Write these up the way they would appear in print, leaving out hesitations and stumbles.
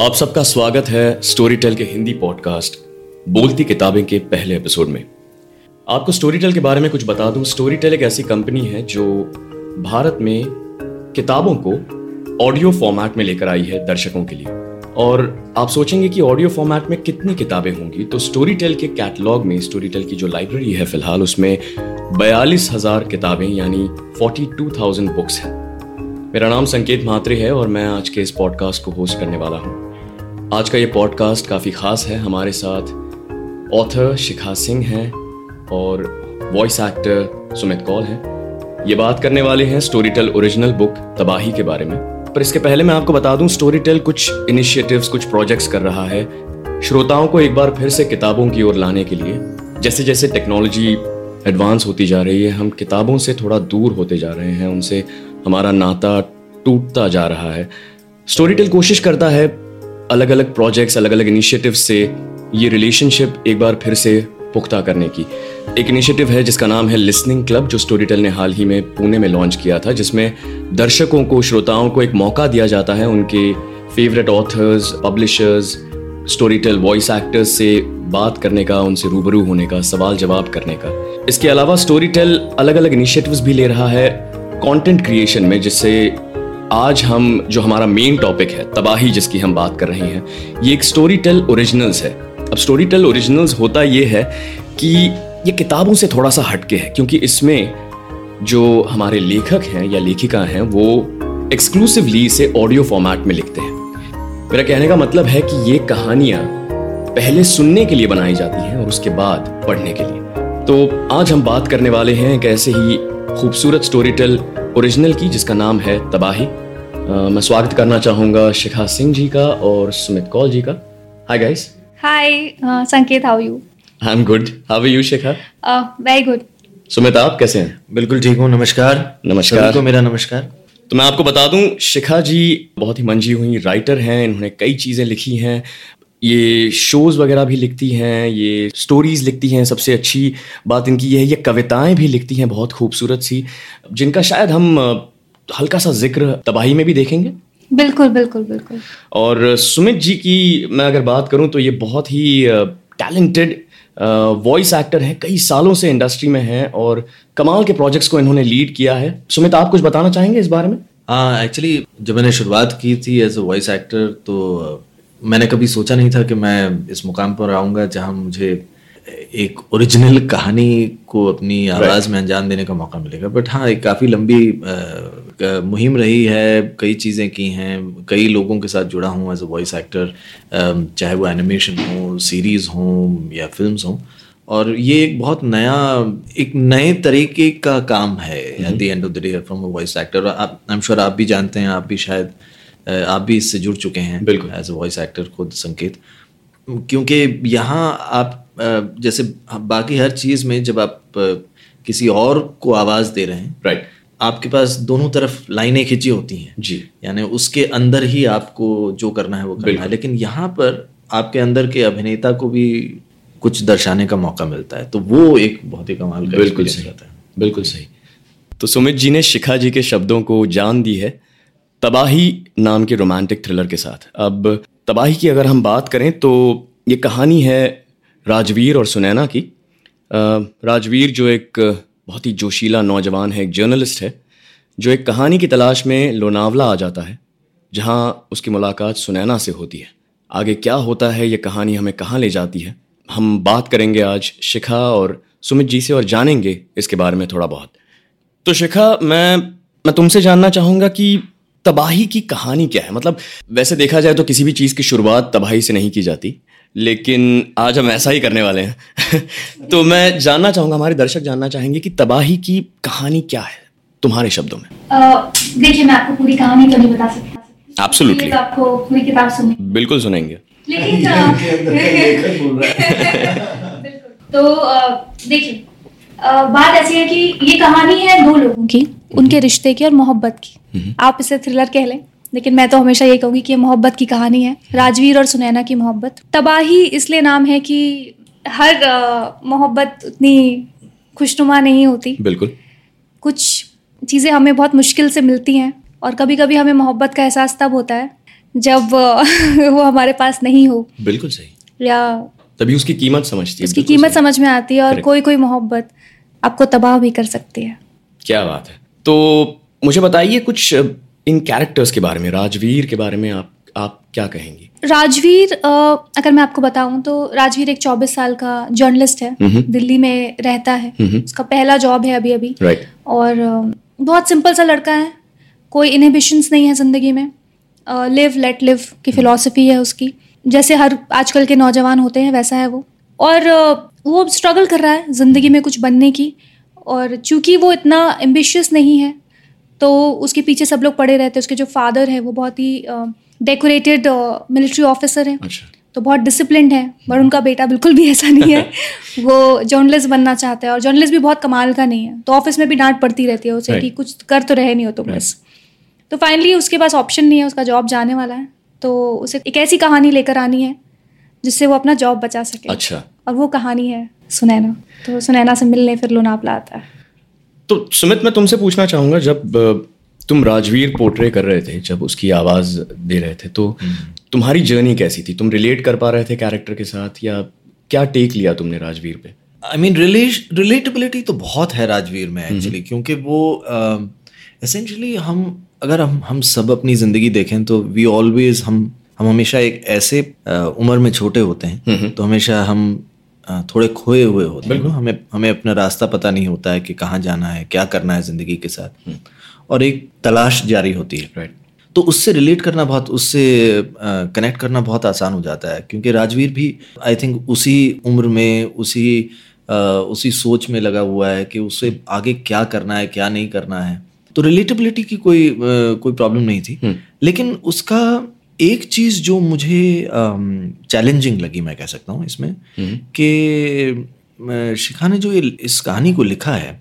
आप सबका स्वागत है स्टोरीटेल के हिंदी पॉडकास्ट बोलती किताबें के पहले एपिसोड में। आपको स्टोरीटेल के बारे में कुछ बता दूं। स्टोरीटेल एक ऐसी कंपनी है जो भारत में किताबों को ऑडियो फॉर्मेट में लेकर आई है दर्शकों के लिए। और आप सोचेंगे कि ऑडियो फॉर्मेट में कितनी किताबें होंगी, तो स्टोरीटेल के कैटलॉग में, स्टोरीटेल की जो लाइब्रेरी है फिलहाल, उसमें 42,000 किताबें यानी 42,000 बुक्स हैं। मेरा नाम संकेत म्हात्रे है और मैं आज के इस पॉडकास्ट को होस्ट करने वाला हूँ। आज का ये पॉडकास्ट काफ़ी ख़ास है। हमारे साथ ऑथर शिखा सिंह हैं और वॉइस एक्टर सुमित कौल हैं। ये बात करने वाले हैं स्टोरीटेल ओरिजिनल बुक तबाही के बारे में। पर इसके पहले मैं आपको बता दूं, स्टोरीटेल कुछ इनिशिएटिव्स, कुछ प्रोजेक्ट्स कर रहा है श्रोताओं को एक बार फिर से किताबों की ओर लाने के लिए। जैसे जैसे टेक्नोलॉजी एडवांस होती जा रही है, हम किताबों से थोड़ा दूर होते जा रहे हैं, उनसे हमारा नाता टूटता जा रहा है। स्टोरीटेल कोशिश करता है अलग अलग प्रोजेक्ट्स, अलग अलग इनिशिएटिव्स से ये रिलेशनशिप एक बार फिर से पुख्ता करने की। एक इनिशिएटिव है जिसका नाम है लिसनिंग क्लब, जो स्टोरीटेल ने हाल ही में पुणे में लॉन्च किया था, जिसमें दर्शकों को, श्रोताओं को एक मौका दिया जाता है उनके favourite authors, publishers, Storytel voice actors से बात करने का, उनसे रूबरू होने का, सवाल जवाब करने का। इसके अलावा स्टोरीटेल अलग अलग इनिशिएटिव्स भी ले रहा है कंटेंट क्रिएशन में, जिससे आज हम, जो हमारा मेन टॉपिक है तबाही जिसकी हम बात कर रहे हैं, ये एक स्टोरीटेल ओरिजिनल्स है। अब स्टोरीटेल ओरिजिनल्स होता ये है कि ये किताबों से थोड़ा सा हटके है, क्योंकि इसमें जो हमारे लेखक हैं या लेखिका हैं वो एक्सक्लूसिवली इसे ऑडियो फॉर्मेट में लिखते हैं। मेरा कहने का मतलब है कि ये कहानियाँ पहले सुनने के लिए बनाई जाती हैं और उसके बाद पढ़ने के लिए। तो आज हम बात करने वाले हैं एक ऐसे ही खूबसूरत स्टोरीटेल ओरिजिनल की, जिसका नाम है तबाही। मैं स्वागत करना चाहूँगा शिखा सिंह जी का और सुमित कौल जी का। Hi guys. Hi, Sanket, how are you? I'm good. How are you, Shikha? Very good. Sumit, आप कैसे हैं? बिल्कुल ठीक हूँ। नमस्कार। सबको मेरा नमस्कार। तो मैं आपको बता दूँ, शिखा जी बहुत ही मंझी हुई राइटर हैं। इन्होंने कई चीज़ें लिखी हैं, ये शोज़ वगैरह भी लिखती हैं, ये स्टोरीज़ लिखती हैं। सबसे अच्छी बात इनकी ये है ये कविताएँ भी लिखती हैं बहुत खूबसूरत सी, जिनका शायद हम हल्का सा जिक्र तबाही में भी देखेंगे। बिल्कुल। और सुमित जी की मैं अगर बात करूं तो ये बहुत ही टैलेंटेड वॉइस एक्टर हैं, कई सालों से इंडस्ट्री में हैं और कमाल के प्रोजेक्ट्स को इन्होंने लीड किया है। सुमित, आप कुछ बताना चाहेंगे इस बारे में? हाँ, एक्चुअली जब मैंने शुरुआत की थी एज अ वॉइस एक्टर, तो मैंने कभी सोचा नहीं था कि मैं इस मुकाम पर आऊँगा जहाँ मुझे एक ओरिजिनल कहानी को अपनी आवाज़ में अंजाम देने का मौका मिलेगा। बट हाँ, एक काफ़ी लंबी मुहिम रही है, कई चीज़ें की हैं, कई लोगों के साथ जुड़ा हूँ एज अ वॉइस एक्टर, चाहे वो एनिमेशन हो, सीरीज़ हो या फिल्म्स हो। और ये एक बहुत नया, एक नए तरीके का काम है at the end of the day from a voice actor. I am sure आप भी जानते हैं, आप भी शायद आप भी इससे जुड़ चुके हैं। बिल्कुल, एज अ वॉइस एक्टर खुद संकेत, क्योंकि यहाँ आप जैसे बाकी हर चीज़ में जब आप किसी और को आवाज़ दे रहे हैं, राइट, आपके पास दोनों तरफ लाइनें खिंची होती हैं जी, यानी उसके अंदर ही आपको जो करना है वो करना है। लेकिन यहाँ पर आपके अंदर के अभिनेता को भी कुछ दर्शाने का मौका मिलता है, तो वो एक बहुत ही कमाल का एक्सपीरियंस रहता है। बिल्कुल सही। तो सुमित जी ने शिखा जी के शब्दों को जान दी है तबाही नाम के रोमांटिक थ्रिलर के साथ। अब तबाही की अगर हम बात करें तो ये कहानी है राजवीर और सुनैना की। राजवीर जो एक बहुत ही जोशीला नौजवान है, एक जर्नलिस्ट है, जो एक कहानी की तलाश में लोनावला आ जाता है, जहां उसकी मुलाकात सुनैना से होती है। आगे क्या होता है, ये कहानी हमें कहां ले जाती है, हम बात करेंगे आज शिखा और सुमित जी से और जानेंगे इसके बारे में थोड़ा बहुत। तो शिखा, मैं तुमसे जानना चाहूँगा कि तबाही की कहानी क्या है। मतलब वैसे देखा जाए तो किसी भी चीज़ की शुरुआत तबाही से नहीं की जाती, लेकिन आज हम ऐसा ही करने वाले हैं। तो मैं जानना चाहूँगा, हमारे दर्शक जानना चाहेंगे कि तबाही की कहानी क्या है तुम्हारे शब्दों में। देखिए, मैं आपको पूरी कहानी तो नहीं बता सकता। एब्सोल्युटली, आपको पूरी किताब सुनी। बिल्कुल सुनेंगे, लेकिन तो देखिए, बात ऐसी है कि ये कहानी है दो लोगों की, उनके रिश्ते की और मोहब्बत की। आप इसे थ्रिलर कह लें, लेकिन मैं तो हमेशा ये कहूँगी कि ये मोहब्बत की कहानी है, राजवीर और सुनैना की मोहब्बत। तबाही इसलिए नाम है कि हर मोहब्बत उतनी खुशनुमा नहीं होती। बिल्कुल, कुछ चीज़ें हमें बहुत मुश्किल से मिलती हैं और कभी कभी हमें मोहब्बत का एहसास तब होता है जब वो हमारे पास नहीं हो। बिल्कुल सही। या तभी उसकी कीमत समझती है, उसकी कीमत समझ में आती है। और कोई कोई मोहब्बत आपको तबाह भी कर सकती है। क्या बात है। तो मुझे बताइए कुछ इन कैरेक्टर्स के बारे में, राजवीर के बारे में आप क्या कहेंगी? राजवीर, अगर मैं आपको बताऊं तो राजवीर एक 24 साल का जर्नलिस्ट है, दिल्ली में रहता है, उसका पहला जॉब है अभी अभी, और बहुत सिंपल सा लड़का है, कोई इनहिबिशंस नहीं है ज़िंदगी में, लिव लेट लिव की फिलॉसफी है उसकी, जैसे हर आजकल के नौजवान होते हैं वैसा है वो। और वो स्ट्रगल कर रहा है ज़िंदगी में कुछ बनने की, और चूँकि वो इतना एम्बिशियस नहीं है तो उसके पीछे सब लोग पड़े रहते हैं। उसके जो फादर है वो बहुत ही डेकोरेटेड मिलिट्री ऑफिसर हैं, तो बहुत डिसिप्लिन्ड है, पर उनका बेटा बिल्कुल भी ऐसा नहीं है। वो जर्नलिस्ट बनना चाहता है, और जर्नलिस्ट भी बहुत कमाल का नहीं है, तो ऑफिस में भी डांट पड़ती रहती है उसे कि कुछ कर तो रहे नहीं हो तो बस। तो फाइनली उसके पास ऑप्शन नहीं है, उसका जॉब जाने वाला है, तो उसे एक ऐसी कहानी लेकर आनी है जिससे वो अपना जॉब बचा सके। अच्छा। और वो कहानी है सुनैना। तो सुनैना से मिलने फिर लोनावला आता है। तो सुमित, मैं तुमसे पूछना चाहूँगा, जब तुम राजवीर पोर्ट्रे कर रहे थे, जब उसकी आवाज़ दे रहे थे, तो तुम्हारी जर्नी कैसी थी? तुम रिलेट कर पा रहे थे कैरेक्टर के साथ, या क्या टेक लिया तुमने राजवीर पे? आई मीन रिलेटेबिलिटी तो बहुत है राजवीर में एक्चुअली, क्योंकि वो एसेंशली हम सब अपनी ज़िंदगी देखें तो हम हमेशा एक ऐसे उम्र में छोटे होते हैं, तो हमेशा हम थोड़े खोए हुए होते हैं, हमें अपना रास्ता पता नहीं होता है कि कहाँ जाना है, क्या करना है ज़िंदगी के साथ, और एक तलाश जारी होती है। राइट। तो उससे रिलेट करना बहुत, उससे कनेक्ट करना बहुत आसान हो जाता है, क्योंकि राजवीर भी आई थिंक उसी उम्र में उसी सोच में लगा हुआ है कि उसे आगे क्या करना है, क्या नहीं करना है। तो रिलेटेबिलिटी की कोई प्रॉब्लम नहीं थी। लेकिन उसका एक चीज़ जो मुझे चैलेंजिंग लगी, मैं कह सकता हूँ इसमें, कि शिखा ने जो इस कहानी को लिखा है,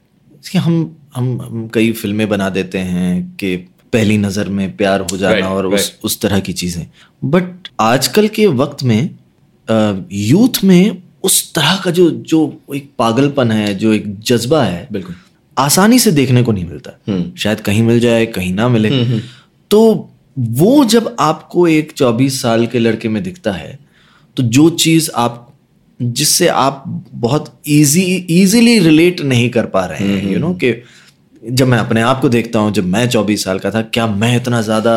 इसके हम कई फिल्में बना देते हैं कि पहली नज़र में प्यार हो जाना, और उस तरह की चीज़ें, बट आजकल के वक्त में यूथ में उस तरह का जो एक पागलपन है, जो एक जज्बा है, बिल्कुल आसानी से देखने को नहीं मिलता। शायद कहीं मिल जाए, कहीं ना मिले। तो वो जब आपको एक 24 साल के लड़के में दिखता है, तो जो चीज़ जिससे आप बहुत इजीली रिलेट नहीं कर पा रहे हैं, यू नो, कि जब मैं अपने आप को देखता हूँ, जब मैं 24 साल का था, क्या मैं इतना ज़्यादा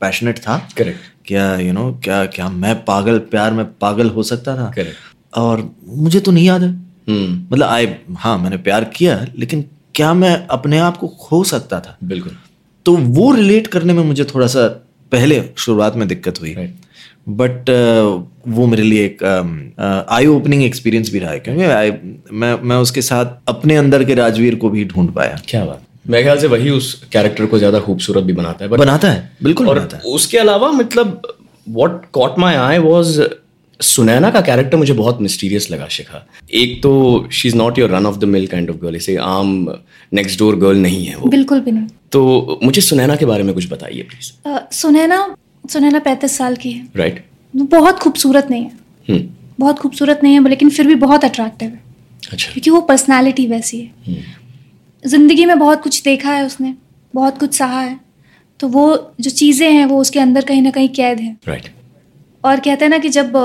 पैशनेट था? करेक्ट। क्या यू नो, क्या मैं प्यार में पागल हो सकता था? करेक्ट। और मुझे तो नहीं याद है, मतलब हाँ मैंने प्यार किया, लेकिन क्या मैं अपने आप को खो सकता था? बिल्कुल। तो वो रिलेट करने में मुझे थोड़ा सा पहले शुरुआत में दिक्कत हुई, बट वो मेरे लिए एक आई ओपनिंग एक्सपीरियंस भी रहा है, क्योंकि मैं उसके साथ अपने अंदर के राजवीर को भी ढूंढ पाया। क्या बात। मेरे ख्याल से वही उस कैरेक्टर को ज्यादा खूबसूरत भी बनाता है। बनाता है, बिल्कुल बनाता है। उसके अलावा मतलब what caught my eye was Sunaina का कैरेक्टर मुझे बहुत मिस्टीरियस लगा शिखा। एक तो she is not your run of the mill kind of girl, इसे आम नेक्स्ट डोर गर्ल नहीं है वो, बिल्कुल भी नहीं। तो मुझे सुनैना के बारे में कुछ बताइए प्लीज। सुनैना 35 साल की है। राइट। बहुत खूबसूरत नहीं है, बहुत खूबसूरत नहीं है, लेकिन फिर भी बहुत अट्रैक्टिव है। अच्छा। क्योंकि वो पर्सनालिटी वैसी है। जिंदगी में बहुत कुछ देखा है उसने, बहुत कुछ सहा है, तो वो जो चीज़ें हैं वो उसके अंदर कहीं ना कहीं कैद है। राइट। और कहते हैं ना कि जब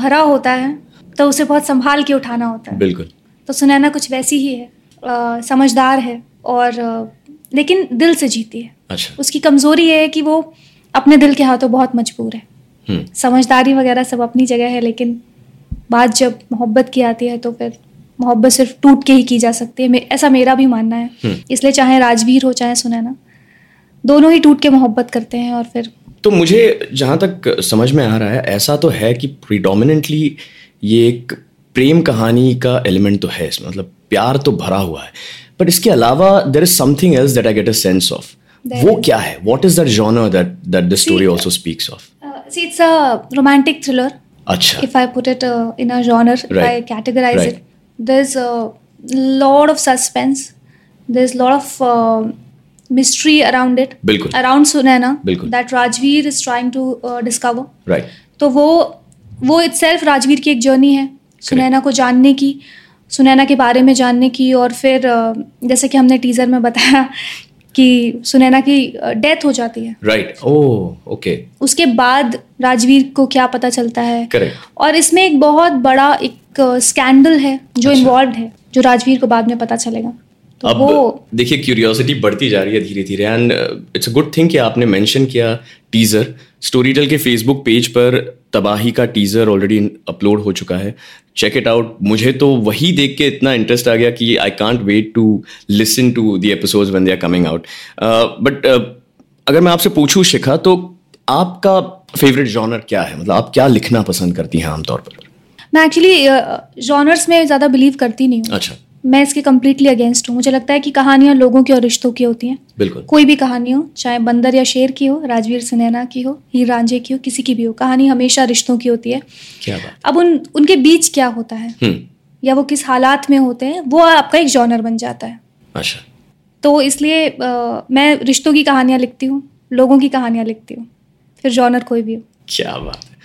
हरा होता है तो उसे बहुत संभाल के उठाना होता है। बिल्कुल। तो सुनैना कुछ वैसी ही है, समझदार है, और लेकिन दिल से जीती है। अच्छा। उसकी कमज़ोरी ये है कि वो अपने दिल के हाथों बहुत मजबूर है। समझदारी वगैरह सब अपनी जगह है, लेकिन बात जब मोहब्बत की आती है तो फिर मोहब्बत सिर्फ टूट के ही की जा सकती है, ऐसा मेरा भी मानना है। इसलिए चाहे राजवीर हो चाहे सुनैना, दोनों ही टूट के मोहब्बत करते हैं। और फिर तो मुझे जहाँ तक समझ में आ रहा है, ऐसा तो है कि प्रीडोमिनेंटली ये एक प्रेम कहानी का एलिमेंट तो है इसमें, मतलब प्यार तो भरा हुआ है, बट इसके अलावा there is something else that I get a sense of. वो क्या है? What is that genre that the story also speaks of? See, it's a romantic thriller. अच्छा। If I put it in a genre, if I categorise it, there is lot of suspense, there is lot of mystery around it, बिल्कुल around Sunaina, that Rajveer is trying to discover, right? तो वो itself Rajveer की एक journey है सुनैना को जानने की, सुनैना के बारे में जानने की। और फिर जैसे कि हमने टीज़र में बताया कि सुनैना की डेथ हो जाती है, राइट, ओह ओके, उसके बाद राजवीर को क्या पता चलता है, करेक्ट, और इसमें एक बहुत बड़ा एक स्कैंडल है जो इन्वॉल्व है, जो राजवीर को बाद में पता चलेगा। तो अब देखिए क्यूरियोसिटी बढ़ती जा रही है धीरे धीरे, and it's a good thing कि आपने मेंशन किया टीज़र। स्टोरीटेल के फेसबुक पेज पर तबाही का टीज़र ऑलरेडी अपलोड हो चुका है, चेक इट आउट। मुझे तो वही देख के इतना इंटरेस्ट आ गया कि I can't wait to listen to the episodes when they are coming out. But अगर मैं आपसे पूछूं शिखा, तो आपका फेवरेट जॉनर क्या है, मतलब आप क्या लिखना पसंद करती हैं आमतौर पर? मैं एक्चुअली जॉनर्स में ज़्यादा बिलीव करती नहीं हूँ। अच्छा। मैं इसके कम्प्लीटली अगेंस्ट हूँ। मुझे लगता है कि कहानियाँ लोगों की और रिश्तों की होती हैं। बिल्कुल। कोई भी कहानी हो, चाहे बंदर या शेर की हो, राजवीर सुनैना की हो, हीर रांझे की हो, किसी की भी हो, कहानी हमेशा रिश्तों की होती है। क्या बात। अब उनके बीच क्या होता है या वो किस हालात में होते हैं, वो आपका एक जॉनर बन जाता है। अच्छा। तो इसलिए मैं रिश्तों की कहानियाँ लिखती हूँ, लोगों की कहानियाँ लिखती हूँ, फिर जॉनर कोई भी हो। क्या बात है।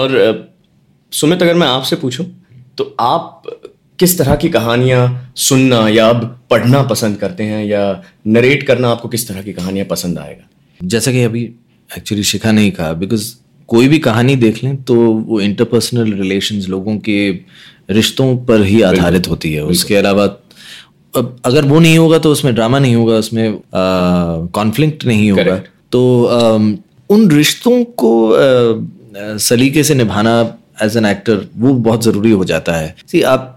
और सुमित, अगर मैं आपसे पूछूं तो आप किस तरह की कहानियाँ सुनना या अब पढ़ना पसंद करते हैं, या नरेट करना आपको किस तरह की कहानियाँ पसंद आएगा? जैसा कि अभी एक्चुअली शिखा ने कहा, बिकॉज कोई भी कहानी देख लें तो वो इंटरपर्सनल रिलेशंस, लोगों के रिश्तों पर ही आधारित होती है। उसके अलावा अब अगर वो नहीं होगा तो उसमें ड्रामा नहीं होगा, उसमें कॉन्फ्लिक्ट नहीं होगा। तो उन रिश्तों को सलीके से निभाना एज एन एक्टर वो बहुत ज़रूरी हो जाता है। सी आप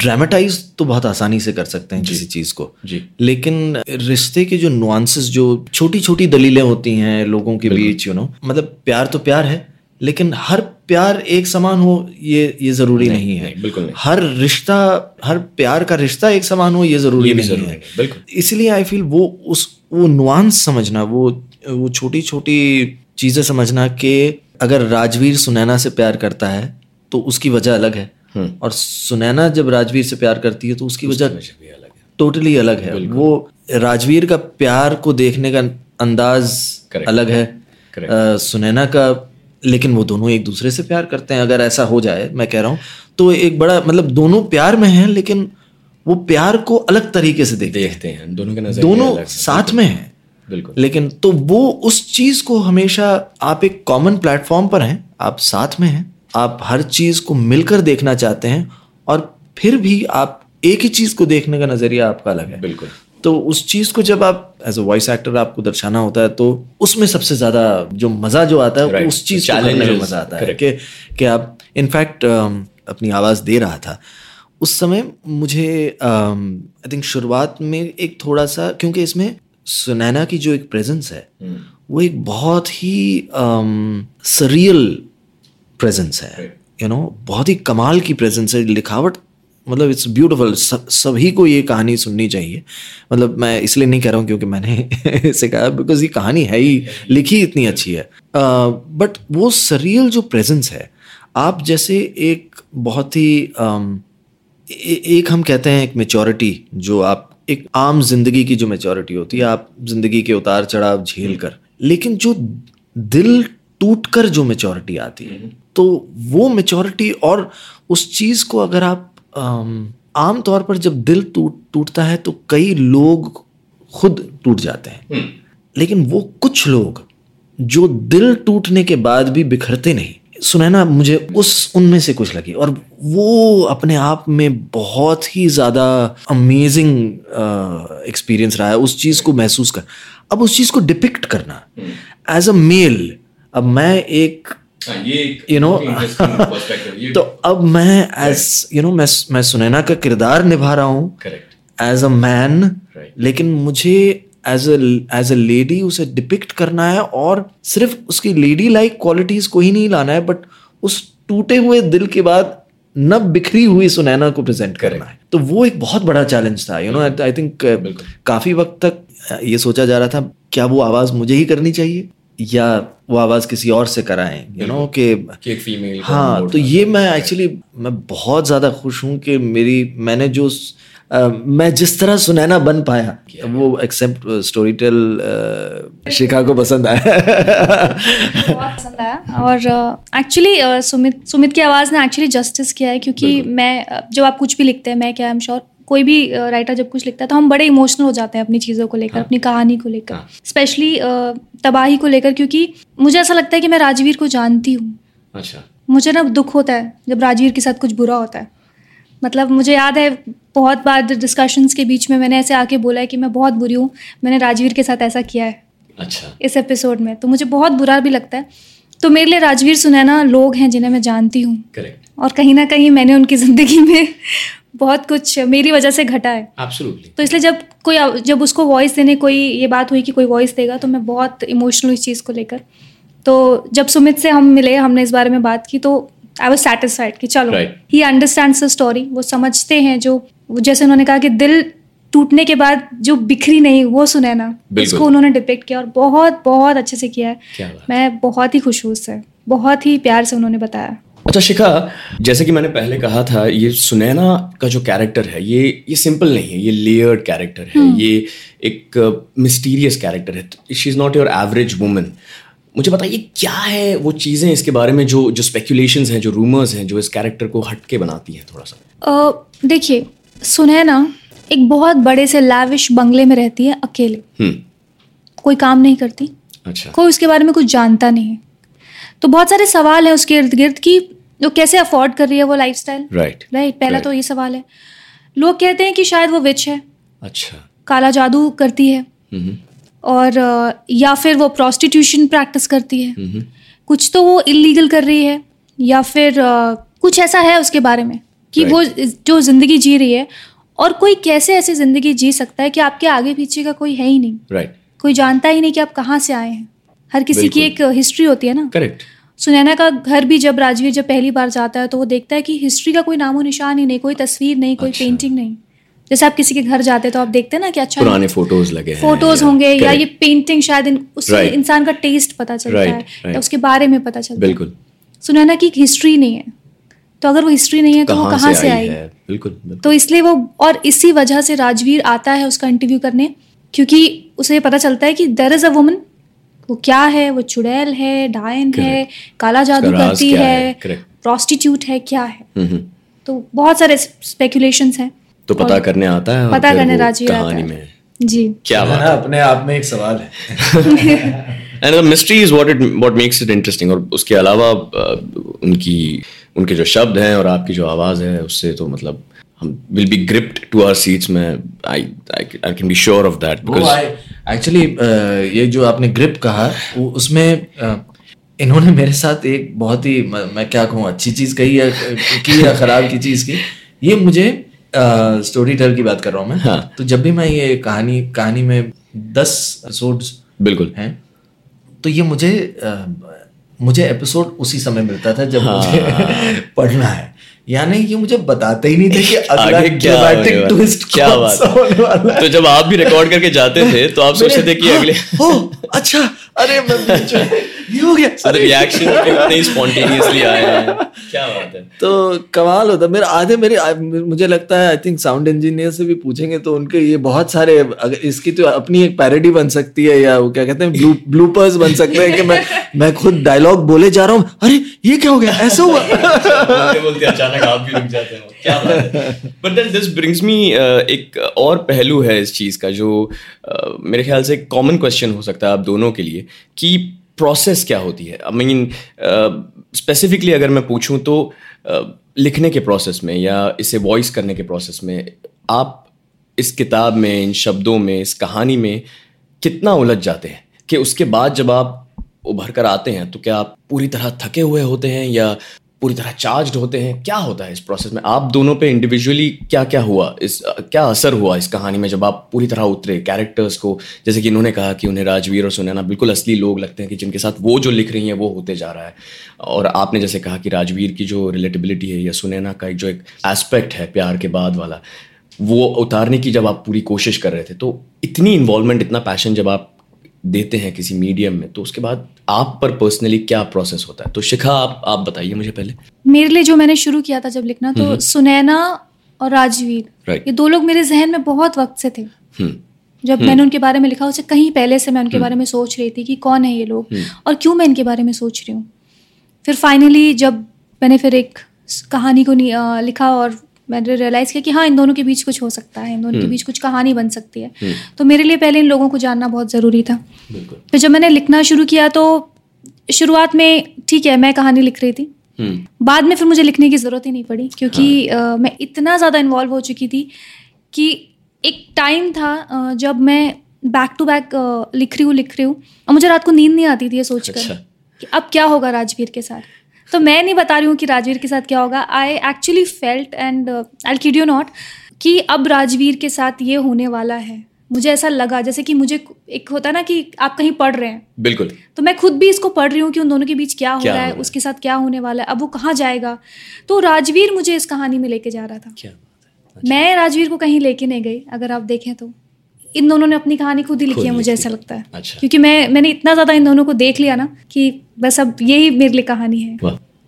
ड्रामेटाइज तो बहुत आसानी से कर सकते हैं किसी चीज़ को, लेकिन रिश्ते के जो नुआंसेस, जो छोटी छोटी दलीलें होती हैं लोगों के बीच, यू नो, मतलब प्यार तो प्यार है, लेकिन हर प्यार एक समान हो ये ज़रूरी नहीं है। बिल्कुल नहीं। हर रिश्ता, हर प्यार का रिश्ता एक समान हो ये ज़रूरी नहीं है। बिल्कुल। इसलिए आई फील वो नुआंस समझना, वो छोटी छोटी चीज़ें समझना कि अगर राजवीर सुनैना से प्यार करता है तो उसकी वजह अलग है, और सुनैना जब राजवीर से प्यार करती है तो उसकी वजह टोटली अलग है। वो राजवीर का प्यार को देखने का अंदाज अलग है सुनैना का, लेकिन वो दोनों एक दूसरे से प्यार करते हैं। अगर ऐसा हो जाए, मैं कह रहा हूँ, तो एक बड़ा, मतलब दोनों प्यार में हैं लेकिन वो प्यार को अलग तरीके से देखते हैं। दोनों के नजरिए, दोनों साथ में हैं, बिल्कुल, लेकिन तो वो उस चीज को हमेशा, आप एक कॉमन प्लेटफॉर्म पर हैं, आप साथ में हैं, आप हर चीज को मिलकर देखना चाहते हैं, और फिर भी आप एक ही चीज को देखने का नजरिया आपका अलग है। बिल्कुल। तो उस चीज को जब आप एज अ वॉइस एक्टर आपको दर्शाना होता है, तो उसमें सबसे ज्यादा जो मजा जो आता है, उस चीज को करने में मजा आता है कि आप, इनफैक्ट अपनी आवाज दे रहा था उस समय, मुझे आई थिंक शुरुआत में एक थोड़ा सा, क्योंकि इसमें सुनैना की जो एक प्रेजेंस है वो एक बहुत ही सरियल प्रेजेंस है, यू नो, बहुत ही कमाल की प्रेजेंस है। लिखावट, मतलब इट्स ब्यूटीफुल। सभी को ये कहानी सुननी चाहिए। मतलब मैं इसलिए नहीं कह रहा हूँ क्योंकि मैंने इसे कहा, बिकॉज ये कहानी है ही लिखी इतनी अच्छी है, बट वो सरियल जो प्रेजेंस है, आप जैसे एक बहुत ही एक हम कहते हैं एक मैच्योरिटी, जो आप एक आम जिंदगी की जो मैच्योरिटी होती है, आप जिंदगी के उतार चढ़ाव झेल कर, लेकिन जो दिल टूट कर जो मैच्योरिटी आती है, तो वो मैच्योरिटी, और उस चीज़ को अगर आप आम तौर पर जब दिल टूटता है तो कई लोग खुद टूट जाते हैं, लेकिन वो कुछ लोग जो दिल टूटने के बाद भी बिखरते नहीं, सुनैना मुझे उनमें से कुछ लगी, और वो अपने आप में बहुत ही ज़्यादा अमेजिंग एक्सपीरियंस रहा है उस चीज़ को महसूस कर। अब उस चीज़ को डिपिक्ट करना एज अ मेल, अब मैं एक, यू नो, तो अब मैं एज, यू नो, मैं सुनैना का किरदार निभा रहा हूँ एज अ मैन, लेकिन मुझे एज अ लेडी उसे डिपिक्ट करना है, और सिर्फ उसकी लेडी लाइक क्वालिटीज को ही नहीं लाना है, बट उस टूटे हुए दिल के बाद न बिखरी हुई सुनैना को प्रेजेंट करना है। तो वो एक बहुत बड़ा चैलेंज था, यू नो। आई थिंक काफी वक्त तक ये सोचा जा रहा था, क्या वो आवाज़ मुझे ही करनी चाहिए या वो आवाज़ किसी और से कराएं, यू नो, कि एक फीमेल। हाँ, तो ये मैं बहुत ज़्यादा खुश हूँ कि मैंने जो मैं जिस तरह सुनैना बन पाया, वो एक्सेप्ट स्टोरीटेल शिखा को पसंद आया, बहुत पसंद आया। और एक्चुअली सुमित की आवाज़ ने एक्चुअली जस्टिस किया है, क्योंकि मैं, जब आप कुछ भी लिखते हैं, मैं क्या, आई एम श्योर कोई भी राइटर जब कुछ लिखता है तो हम बड़े इमोशनल हो जाते हैं अपनी चीज़ों को लेकर, अपनी कहानी को लेकर, स्पेशली तबाही को लेकर, क्योंकि मुझे ऐसा लगता है कि मैं राजवीर को जानती हूँ। अच्छा। मुझे ना दुख होता है जब राजवीर के साथ कुछ बुरा होता है। मतलब मुझे याद है बहुत बार डिस्कशंस के बीच में मैंने ऐसे आके बोला है कि मैं बहुत बुरी हूँ, मैंने राजवीर के साथ ऐसा किया है। अच्छा। इस एपिसोड में तो मुझे बहुत बुरा भी लगता है। तो मेरे लिए राजवीर सुनैना लोग हैं जिन्हें मैं जानती हूँ। करेक्ट। और कहीं ना कहीं मैंने उनकी ज़िंदगी में बहुत कुछ मेरी वजह से घटा है। एब्सोल्युटली। तो इसलिए जब उसको वॉइस देने कोई ये बात हुई कि कोई वॉइस देगा तो मैं बहुत इमोशनल इस चीज़ को लेकर। तो जब सुमित से हम मिले, हमने इस बारे में बात की, तो आई वॉज सैटिस्फाइड कि चलो ही अंडरस्टैंड्स द स्टोरी। वो समझते हैं, जो जैसे उन्होंने कहा कि दिल टूटने के बाद जो बिखरी नहीं वो सुनैना, इसको उन्होंने डिपिक्ट किया और बहुत बहुत अच्छे से किया है। मैं बहुत ही खुश हूँ उससे, बहुत ही प्यार से उन्होंने बताया। अच्छा शिखा, जैसे कि मैंने पहले कहा था, ये सुनैना का जो कैरेक्टर है ये सिंपल नहीं है, ये लेयर्ड कैरेक्टर है, ये एक मिस्टीरियस कैरेक्टर है। She is not your average woman. मुझे बताइए क्या है वो चीज़ें इसके बारे में जो स्पेक्यूलेशंस हैं, जो रूमर्स हैं, जो इस कैरेक्टर को हटके बनाती हैं थोड़ा सा। देखिए, सुनैना एक बहुत बड़े से लैविश बंगले में रहती है अकेले, कोई काम नहीं करती। अच्छा। कोई उसके बारे में कुछ जानता नहीं है। तो बहुत सारे सवाल हैं उसके इर्द गिर्द कि वो कैसे अफोर्ड कर रही है वो लाइफस्टाइल। राइट। पहला तो ये सवाल है। लोग कहते हैं कि शायद वो विच है। अच्छा। काला जादू करती है, और या फिर वो प्रॉस्टिट्यूशन प्रैक्टिस करती है, कुछ तो वो इलीगल कर रही है, या फिर कुछ ऐसा है उसके बारे में कि वो जो जिंदगी जी रही है। और कोई कैसे ऐसी जिंदगी जी सकता है कि आपके आगे पीछे का कोई है ही नहीं। कोई जानता ही नहीं कि आप कहाँ से आए हैं। हर किसी की एक हिस्ट्री होती है ना। करेक्ट। सुनैना का घर भी जब राजवीर जब पहली बार जाता है तो वो देखता है कि हिस्ट्री का कोई नामो निशान ही नहीं, कोई तस्वीर नहीं, कोई पेंटिंग नहीं। जैसे आप किसी के घर जाते तो आप देखते हैं ना कि अच्छा पुराने फोटोज लगे हैं, फोटोज होंगे या ये पेंटिंग, शायद उससे इंसान का टेस्ट पता चलता है, उसके बारे में पता चलता है। बिल्कुल। सुनैना की हिस्ट्री नहीं है, तो अगर वो हिस्ट्री नहीं है तो वो कहाँ से आई। बिल्कुल। तो इसलिए वो, और इसी वजह से राजवीर आता है उसका इंटरव्यू करने, क्योंकि उसे पता चलता है कि देयर इज अ वुमन। वो क्या है, वो चुड़ैल है, डायन है, काला जादू करती है, प्रॉस्टिट्यूट है, क्या है। तो बहुत सारे स्पेक्यूलेशंस हैं। तो पता करने आता है, पता करने राजवीर आता है। जी, क्या बात है, अपने आप में एक सवाल है। And the mystery is what makes it interesting। और उसके अलावा उनके जो शब्द हैं और आपकी जो आवाज़ है उससे तो मतलब हम will be gripped to our seats में। I can be sure of that because actually ये जो आपने ग्रिप कहा उसमें इन्होंने मेरे साथ एक बहुत ही मैं क्या कहूँ अच्छी चीज़ कही या ख़राब की चीज़ की। ये मुझे स्टोरीटेल की बात कर रहा हूँ मैं। हाँ। तो जब भी मैं ये कहानी में 10 एपिसोड्स बिल्कुल हैं, तो ये मुझे एपिसोड उसी समय मिलता था जब मुझे पढ़ना है। यानी ये मुझे बताते ही नहीं थे कि अगला ड्रामेटिक ट्विस्ट क्या होने वाला है। तो जब आप भी रिकॉर्ड करके जाते थे तो आप सोचते थे कि अगले अच्छा अरे ये हो गया, रिएक्शन इतने स्पॉन्टेनियसली आए हैं, क्या बात है। तो कमाल होता मेरा मुझे लगता है आई थिंक साउंड इंजीनियर से भी पूछेंगे तो उनके ये बहुत सारे इसकी तो अपनी एक पैरोडी बन सकती है या वो क्या कहते हैं ब्लूपर्स बन सकते हैं कि मैं खुद डायलॉग बोले जा रहा हूँ, अरे ये क्या हो गया, ऐसा हुआ बोलते अचानक आप भी रुक जाते हो, क्या बात है। But then this brings me एक और पहलू है इस चीज़ का जो मेरे ख्याल से कॉमन क्वेश्चन हो सकता है आप दोनों के लिए कि प्रोसेस क्या होती है। आई मीन स्पेसिफिकली अगर मैं पूछूं तो लिखने के प्रोसेस में या इसे वॉइस करने के प्रोसेस में आप इस किताब में, इन शब्दों में, इस कहानी में कितना उलझ जाते हैं कि उसके बाद जब आप उभर कर आते हैं तो क्या आप पूरी तरह थके हुए होते हैं या पूरी तरह चार्ज्ड होते हैं, क्या होता है इस प्रोसेस में आप दोनों पे इंडिविजुअली, क्या क्या हुआ, क्या असर हुआ इस कहानी में जब आप पूरी तरह उतरे कैरेक्टर्स को। जैसे कि इन्होंने कहा कि उन्हें राजवीर और सुनैना बिल्कुल असली लोग लगते हैं कि जिनके साथ वो जो लिख रही हैं वो होते जा रहा है, और आपने जैसे कहा कि राजवीर की जो रिलेटेबिलिटी है या सुनैना का जो एक एस्पेक्ट है प्यार के बाद वाला वो उतारने की जब आप पूरी कोशिश कर रहे थे, तो इतनी इन्वॉल्वमेंट, इतना पैशन जब आप देते हैं किसी मीडियम में तो उसके बाद आप पर पर्सनली क्या प्रोसेस होता है। तो शिखा आप बताइए मुझे पहले। मेरे लिए जो मैंने शुरू किया था जब लिखना तो सुनैना और राजवीर ये दो लोग मेरे जहन में बहुत वक्त से थे। जब मैंने उनके बारे में लिखा उससे कहीं पहले से मैं उनके बारे में सोच रही थी कि कौन है ये लोग और क्यों मैं इनके बारे में सोच रही हूँ। फिर फाइनली जब मैंने एक कहानी को लिखा और मैंने रियलाइज़ किया कि हाँ, इन दोनों के बीच कुछ हो सकता है, इन दोनों के बीच कुछ कहानी बन सकती है. तो मेरे लिए पहले इन लोगों को जानना बहुत ज़रूरी था. फिर जब मैंने लिखना शुरू किया तो शुरुआत में ठीक है मैं कहानी लिख रही थी, बाद में फिर मुझे लिखने की ज़रूरत ही नहीं पड़ी क्योंकि मैं इतना ज़्यादा इन्वॉल्व हो चुकी थी कि एक टाइम था जब मैं बैक टू बैक लिख रही हूँ और मुझे रात को नींद नहीं आती थी ये सोचकर कि अब क्या होगा राजवीर के साथ. तो मैं नहीं बता रही हूँ कि राजवीर के साथ क्या होगा. I actually felt and I kid you not कि अब राजवीर के साथ ये होने वाला है. मुझे ऐसा लगा जैसे कि मुझे एक होता है ना कि आप कहीं पढ़ रहे हैं, बिल्कुल, तो मैं खुद भी इसको पढ़ रही हूँ कि उन दोनों के बीच क्या हो रहा है, उसके साथ क्या होने वाला है, अब वो कहाँ जाएगा. तो राजवीर मुझे इस कहानी में लेके जा रहा था. क्या बात है. मैं राजवीर को कहीं लेके नहीं गई. अगर आप देखें तो इन दोनों ने अपनी कहानी खुद ही लिखी है, मुझे ऐसा लगता है. अच्छा. क्योंकि मैंने इतना ज़्यादा इन दोनों को देख लिया ना कि बस अब यही मेरे लिए कहानी है.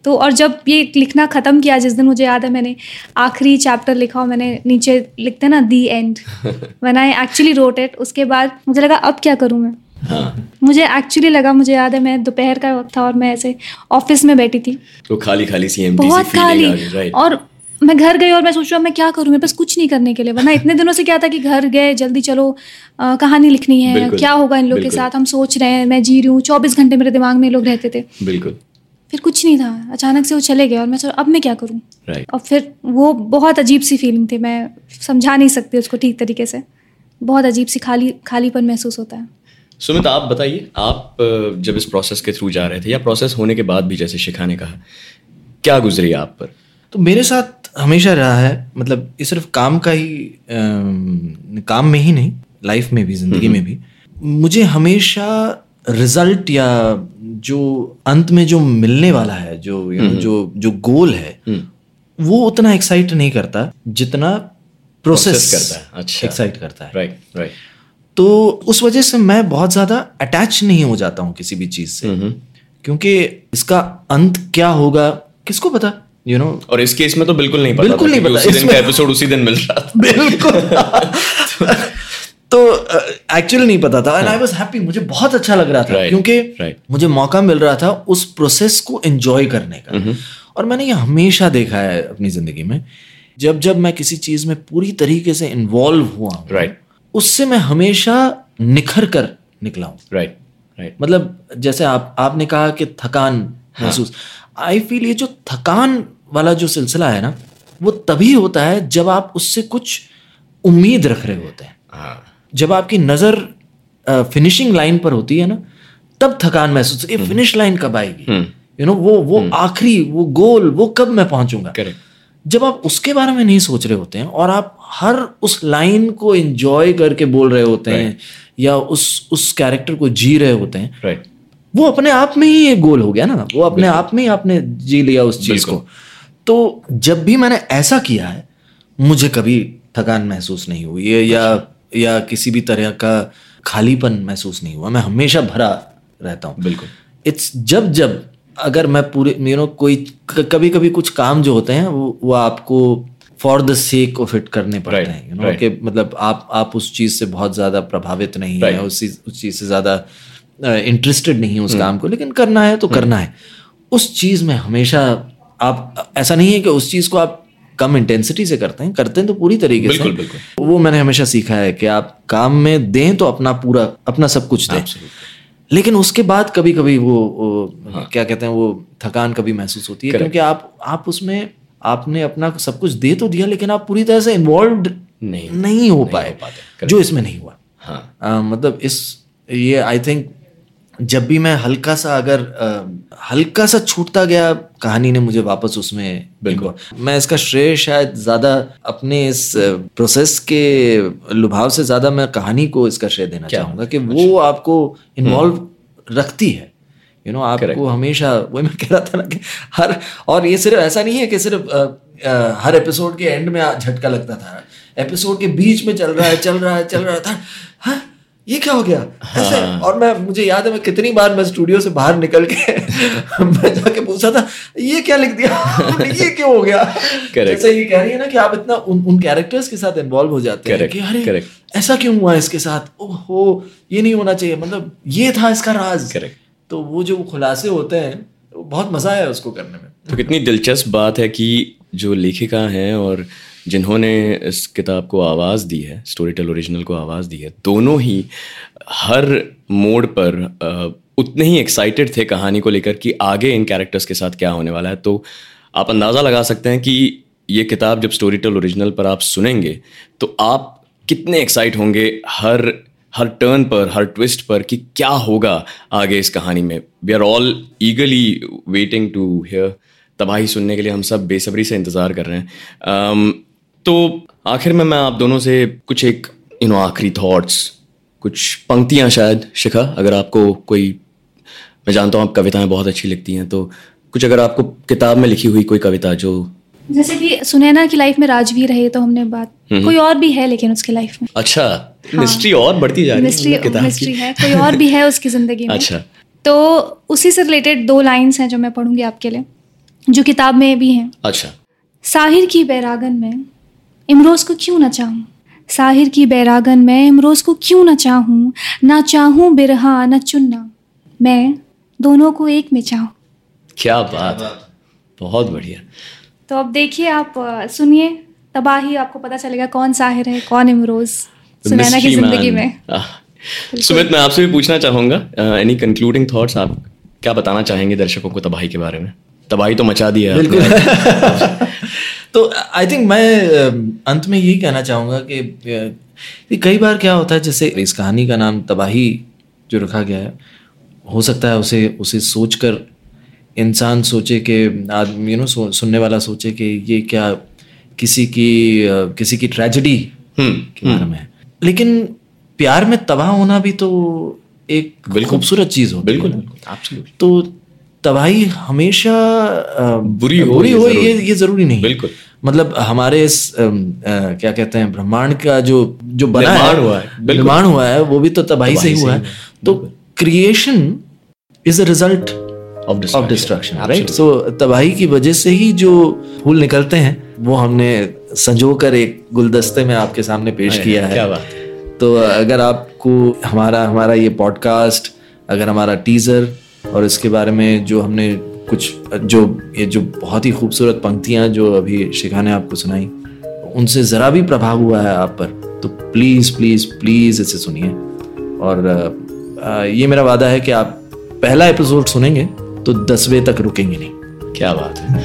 तो और जब ये लिखना ख़त्म किया, जिस दिन मुझे याद है मैंने आखिरी चैप्टर लिखा और मैंने नीचे लिखते ना दी and when I actually wrote it, उसके बाद मुझे लगा अब क्या करूँ मैं. हाँ. मुझे एक्चुअली लगा, मुझे याद है मैं दोपहर का वक्त था और मैं ऐसे ऑफिस में बैठी थी, तो खाली खाली सी एम्प्टी बहुत खाली, और मैं घर गई और मैं सोच रहा हूँ मैं क्या करूँ, मेरे पास कुछ नहीं करने के लिए. वरना इतने दिनों से क्या था कि घर गए, जल्दी चलो कहानी लिखनी है, क्या होगा इन लोग के साथ, हम सोच रहे हैं, मैं जी रही हूँ. 24 घंटे मेरे दिमाग में लोग रहते थे, बिल्कुल. फिर कुछ नहीं था, अचानक से वो चले गए और मैं सोचा अब मैं क्या करूँ. और फिर वो बहुत अजीब सी फीलिंग थी, मैं समझा नहीं सकती उसको ठीक तरीके से. बहुत अजीब सी खालीपन महसूस होता है. सुमित, आप बताइए, आप जब इस प्रोसेस के थ्रू जा रहे थे या प्रोसेस होने के बाद भी, जैसे शिखा ने कहा, क्या गुजरी आप पर? तो मेरे साथ हमेशा रहा है, मतलब ये सिर्फ काम में ही नहीं, लाइफ में भी, जिंदगी में भी, मुझे हमेशा रिजल्ट या जो अंत में जो मिलने वाला है, जो यू नो जो गोल है, वो उतना एक्साइट नहीं करता जितना प्रोसेस करता है. अच्छा. एक्साइट करता है. Right right. तो उस वजह से मैं बहुत ज़्यादा अटैच नहीं हो जाता हूँ किसी भी चीज़ से, क्योंकि इसका अंत क्या होगा किसको पता, यू नो. और इस केस में तो बिल्कुल नहीं पता. उसी दिन का एपिसोड उसी दिन मिल रहा था, बिल्कुल. तो एक्चुअली नहीं पता था. एंड आई वाज हैप्पी, मुझे बहुत अच्छा लग रहा था, क्योंकि मुझे मौका मिल रहा था उस प्रोसेस को एंजॉय करने का. और मैंने ये हमेशा देखा है अपनी जिंदगी में, जब जब मैं किसी चीज में पूरी तरीके से इन्वॉल्व हुआ, राइट, उससे मैं हमेशा निखर कर निकला हूँ. Right right. मतलब जैसे आपने कहा कि थकान महसूस, आई फील ये जो थकान वाला जो सिलसिला है ना, वो तभी होता है जब आप उससे कुछ उम्मीद रख रहे होते हैं. जब आपकी नजर फिनिशिंग लाइन पर होती है ना, तब थकान महसूस. ये फिनिश लाइन कब आएगी, यू नो, वो आखिरी, वो गोल, वो कब मैं पहुंचूंगा. जब आप उसके बारे में नहीं सोच रहे होते हैं और आप हर उस लाइन को एंजॉय करके बोल रहे होते हैं या उस कैरेक्टर को जी रहे होते हैं, राइट, वो अपने आप में ही एक गोल हो गया ना, वो अपने आप में ही आपने जी लिया उस चीज को. तो जब भी मैंने ऐसा किया है, मुझे कभी थकान महसूस नहीं हुई है या किसी भी तरह का खालीपन महसूस नहीं हुआ. मैं हमेशा भरा रहता हूँ, बिल्कुल. इट्स जब अगर मैं पूरे, यू नो, कोई कभी कुछ काम जो होते हैं वो आपको for the sake of it करने पड़ते हैं, यू नो, कि मतलब आप उस चीज से बहुत ज्यादा प्रभावित नहीं है, उस चीज से ज्यादा इंटरेस्टेड नहीं हूँ उस काम को, लेकिन करना है तो करना है. उस चीज़ में हमेशा आप, ऐसा नहीं है कि उस चीज़ को आप कम इंटेंसिटी से करते हैं तो पूरी तरीके से, बिल्कुल. वो मैंने हमेशा सीखा है कि आप काम में दें तो अपना सब कुछ दें, लेकिन उसके बाद कभी कभी वो क्या कहते हैं, वो थकान कभी महसूस होती है, क्योंकि आप उसमें आपने अपना सब कुछ दे तो दिया, लेकिन आप पूरी तरह से इन्वॉल्व नहीं हो पाए, जो इसमें नहीं हुआ. मतलब ये आई थिंक जब भी मैं हल्का सा छूटता गया, कहानी ने मुझे वापस उसमें, बिल्कुल, मैं इसका श्रेय शायद ज़्यादा अपने इस प्रोसेस के लुभाव से ज़्यादा मैं कहानी को इसका श्रेय देना चाहूँगा कि वो आपको इन्वॉल्व रखती है, यू नो, आपको हमेशा. वही मैं कह रहा था ना कि हर, और ये सिर्फ ऐसा नहीं है कि सिर्फ हर एपिसोड के एंड में झटका लगता था, एपिसोड के बीच में चल रहा था ये क्या हो गया. हाँ. और मुझे याद है मैं कितनी बार मैं स्टूडियो से बाहर निकल के मैं जाके पूछा था ये क्या लिख दिया, ये क्यों हो गया. जैसे ये कह रही है ना कि आप इतना उन कैरेक्टर्स के साथ इन्वॉल्व हो जाते हैं कि अरे ऐसा क्यों हुआ इसके साथ, ओहो ये नहीं होना चाहिए, मतलब ये था इसका राज. तो वो जो खुलासे होते हैं, बहुत मजा आया उसको करने में. तो कितनी दिलचस्प बात है कि जो लेखिका हैं और जिन्होंने इस किताब को आवाज़ दी है, स्टोरीटेल ओरिजिनल को आवाज़ दी है, दोनों ही हर मोड पर उतने ही एक्साइटेड थे कहानी को लेकर कि आगे इन कैरेक्टर्स के साथ क्या होने वाला है। तो आप अंदाज़ा लगा सकते हैं कि ये किताब जब स्टोरीटेल ओरिजिनल पर आप सुनेंगे तो आप कितने एक्साइट होंगे हर टर्न पर, हर ट्विस्ट पर कि क्या होगा आगे इस कहानी में। We are all eagerly waiting to hear, तबाही सुनने के लिए हम सब बेसब्री से इंतज़ार कर रहे हैं। तो आखिर में मैं आप दोनों से कुछ एक आखिरी थॉट्स, कुछ पंक्तियां शायद, शिखा अगर आपको कोई, मैं जानता हूँ आप कविताएं बहुत अच्छी लिखती हैं, तो कुछ अगर आपको किताब में लिखी हुई कोई कविता जो, जैसे कि सुनैना की लाइफ में राजवीर है तो हमने बात, कोई और भी है लेकिन उसके लाइफ में, अच्छा मिस्ट्री और बढ़ती जा रही है, मिस्ट्री है, कोई और भी है उसकी जिंदगी में। अच्छा, तो उसी से रिलेटेड दो लाइंस हैं जो मैं पढ़ूंगी आपके लिए, जो किताब में भी हैं। अच्छा। साहिर की बैरागन में इमरोज को क्यों ना चाहूँ, साहिर की बैरागन में इमरोज को क्यों ना चाहूँ, ना चाहूँ बिरहा ना चुनना, मैं दोनों को एक में चाहूँ। क्या बात, बहुत बढ़िया। तो अब देखिए, आप सुनिए तबाही, आपको पता चलेगा कौन साहिर है कौन इमरोज सुनैना की जिंदगी में। सुमित, मैं आपसे भी पूछना चाहूँगा, एनी कंक्लूडिंग थॉट्स, आप क्या बताना चाहेंगे दर्शकों को तबाही के बारे में? तबाही तो मचा दिया बिल्कुल। तो आई थिंक मैं अंत में यही कहना चाहूँगा कि कई बार क्या होता है, जैसे इस कहानी का नाम तबाही जो रखा गया है, हो सकता है उसे सोच कर इंसान सोचे कि आदमी सुनने वाला सोचे कि ये क्या किसी की ट्रेजेडी के बारे में है, लेकिन प्यार में तबाह होना भी तो एक खूबसूरत चीज हो। बिल्कुल। तो तबाही हमेशा बुरी हो ये जरूरी नहीं। बिल्कुल। मतलब हमारे इस क्या कहते हैं, ब्रह्मांड का जो निर्माण हुआ है वो भी तो तबाही से ही हुआ है। तो creation is a result of destruction, right? So तबाही की वजह से ही जो फूल निकलते हैं वो हमने संजोकर एक गुलदस्ते में आपके सामने पेश किया है। क्या बात। तो अगर आपको हमारा ये पॉडकास्ट, अगर हमारा टीजर और इसके बारे में जो हमने कुछ ये जो बहुत ही खूबसूरत पंक्तियां जो अभी शिखा ने आपको सुनाई, उनसे ज़रा भी प्रभाव हुआ है आप पर, तो प्लीज़ प्लीज़ प्लीज़ इसे सुनिए। और ये मेरा वादा है कि आप पहला एपिसोड सुनेंगे तो 10वें तक रुकेंगे नहीं। क्या बात है।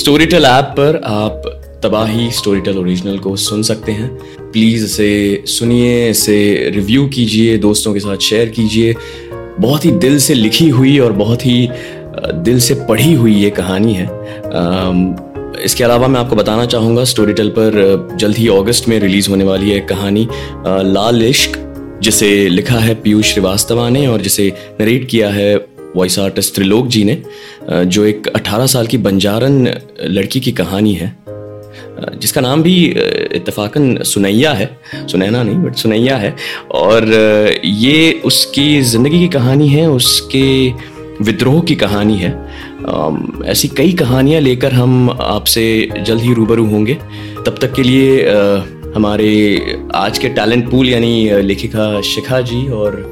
स्टोरीटेल ऐप पर आप तबाही स्टोरीटेल ओरिजिनल को सुन सकते हैं। प्लीज़ इसे सुनिए, इसे रिव्यू कीजिए, दोस्तों के साथ शेयर कीजिए। बहुत ही दिल से लिखी हुई और बहुत ही दिल से पढ़ी हुई ये कहानी है। इसके अलावा मैं आपको बताना चाहूँगा, स्टोरीटेल पर जल्द ही अगस्त में रिलीज़ होने वाली है कहानी लाल इश्क, जिसे लिखा है पीयूष श्रीवास्तवा ने और जिसे नरेट किया है वॉइस आर्टिस्ट त्रिलोक जी ने, जो एक 18 साल की बंजारन लड़की की कहानी है, जिसका नाम भी इत्तफाकन सुनैया है, सुनैना नहीं बट सुनैया है। और ये उसकी ज़िंदगी की कहानी है, उसके विद्रोह की कहानी है। ऐसी कई कहानियाँ लेकर हम आपसे जल्द ही रूबरू होंगे। तब तक के लिए हमारे आज के टैलेंट पूल यानी लेखिका शिखा जी और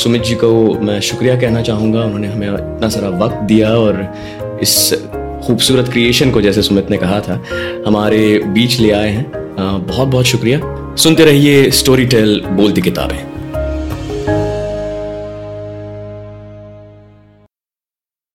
सुमित जी को मैं शुक्रिया कहना चाहूँगा। उन्होंने हमें इतना सारा वक्त दिया और इस खूबसूरत क्रिएशन को, जैसे सुमित ने कहा था, हमारे बीच ले आए हैं। बहुत बहुत शुक्रिया। सुनते रहिए स्टोरीटेल, बोलती किताबें।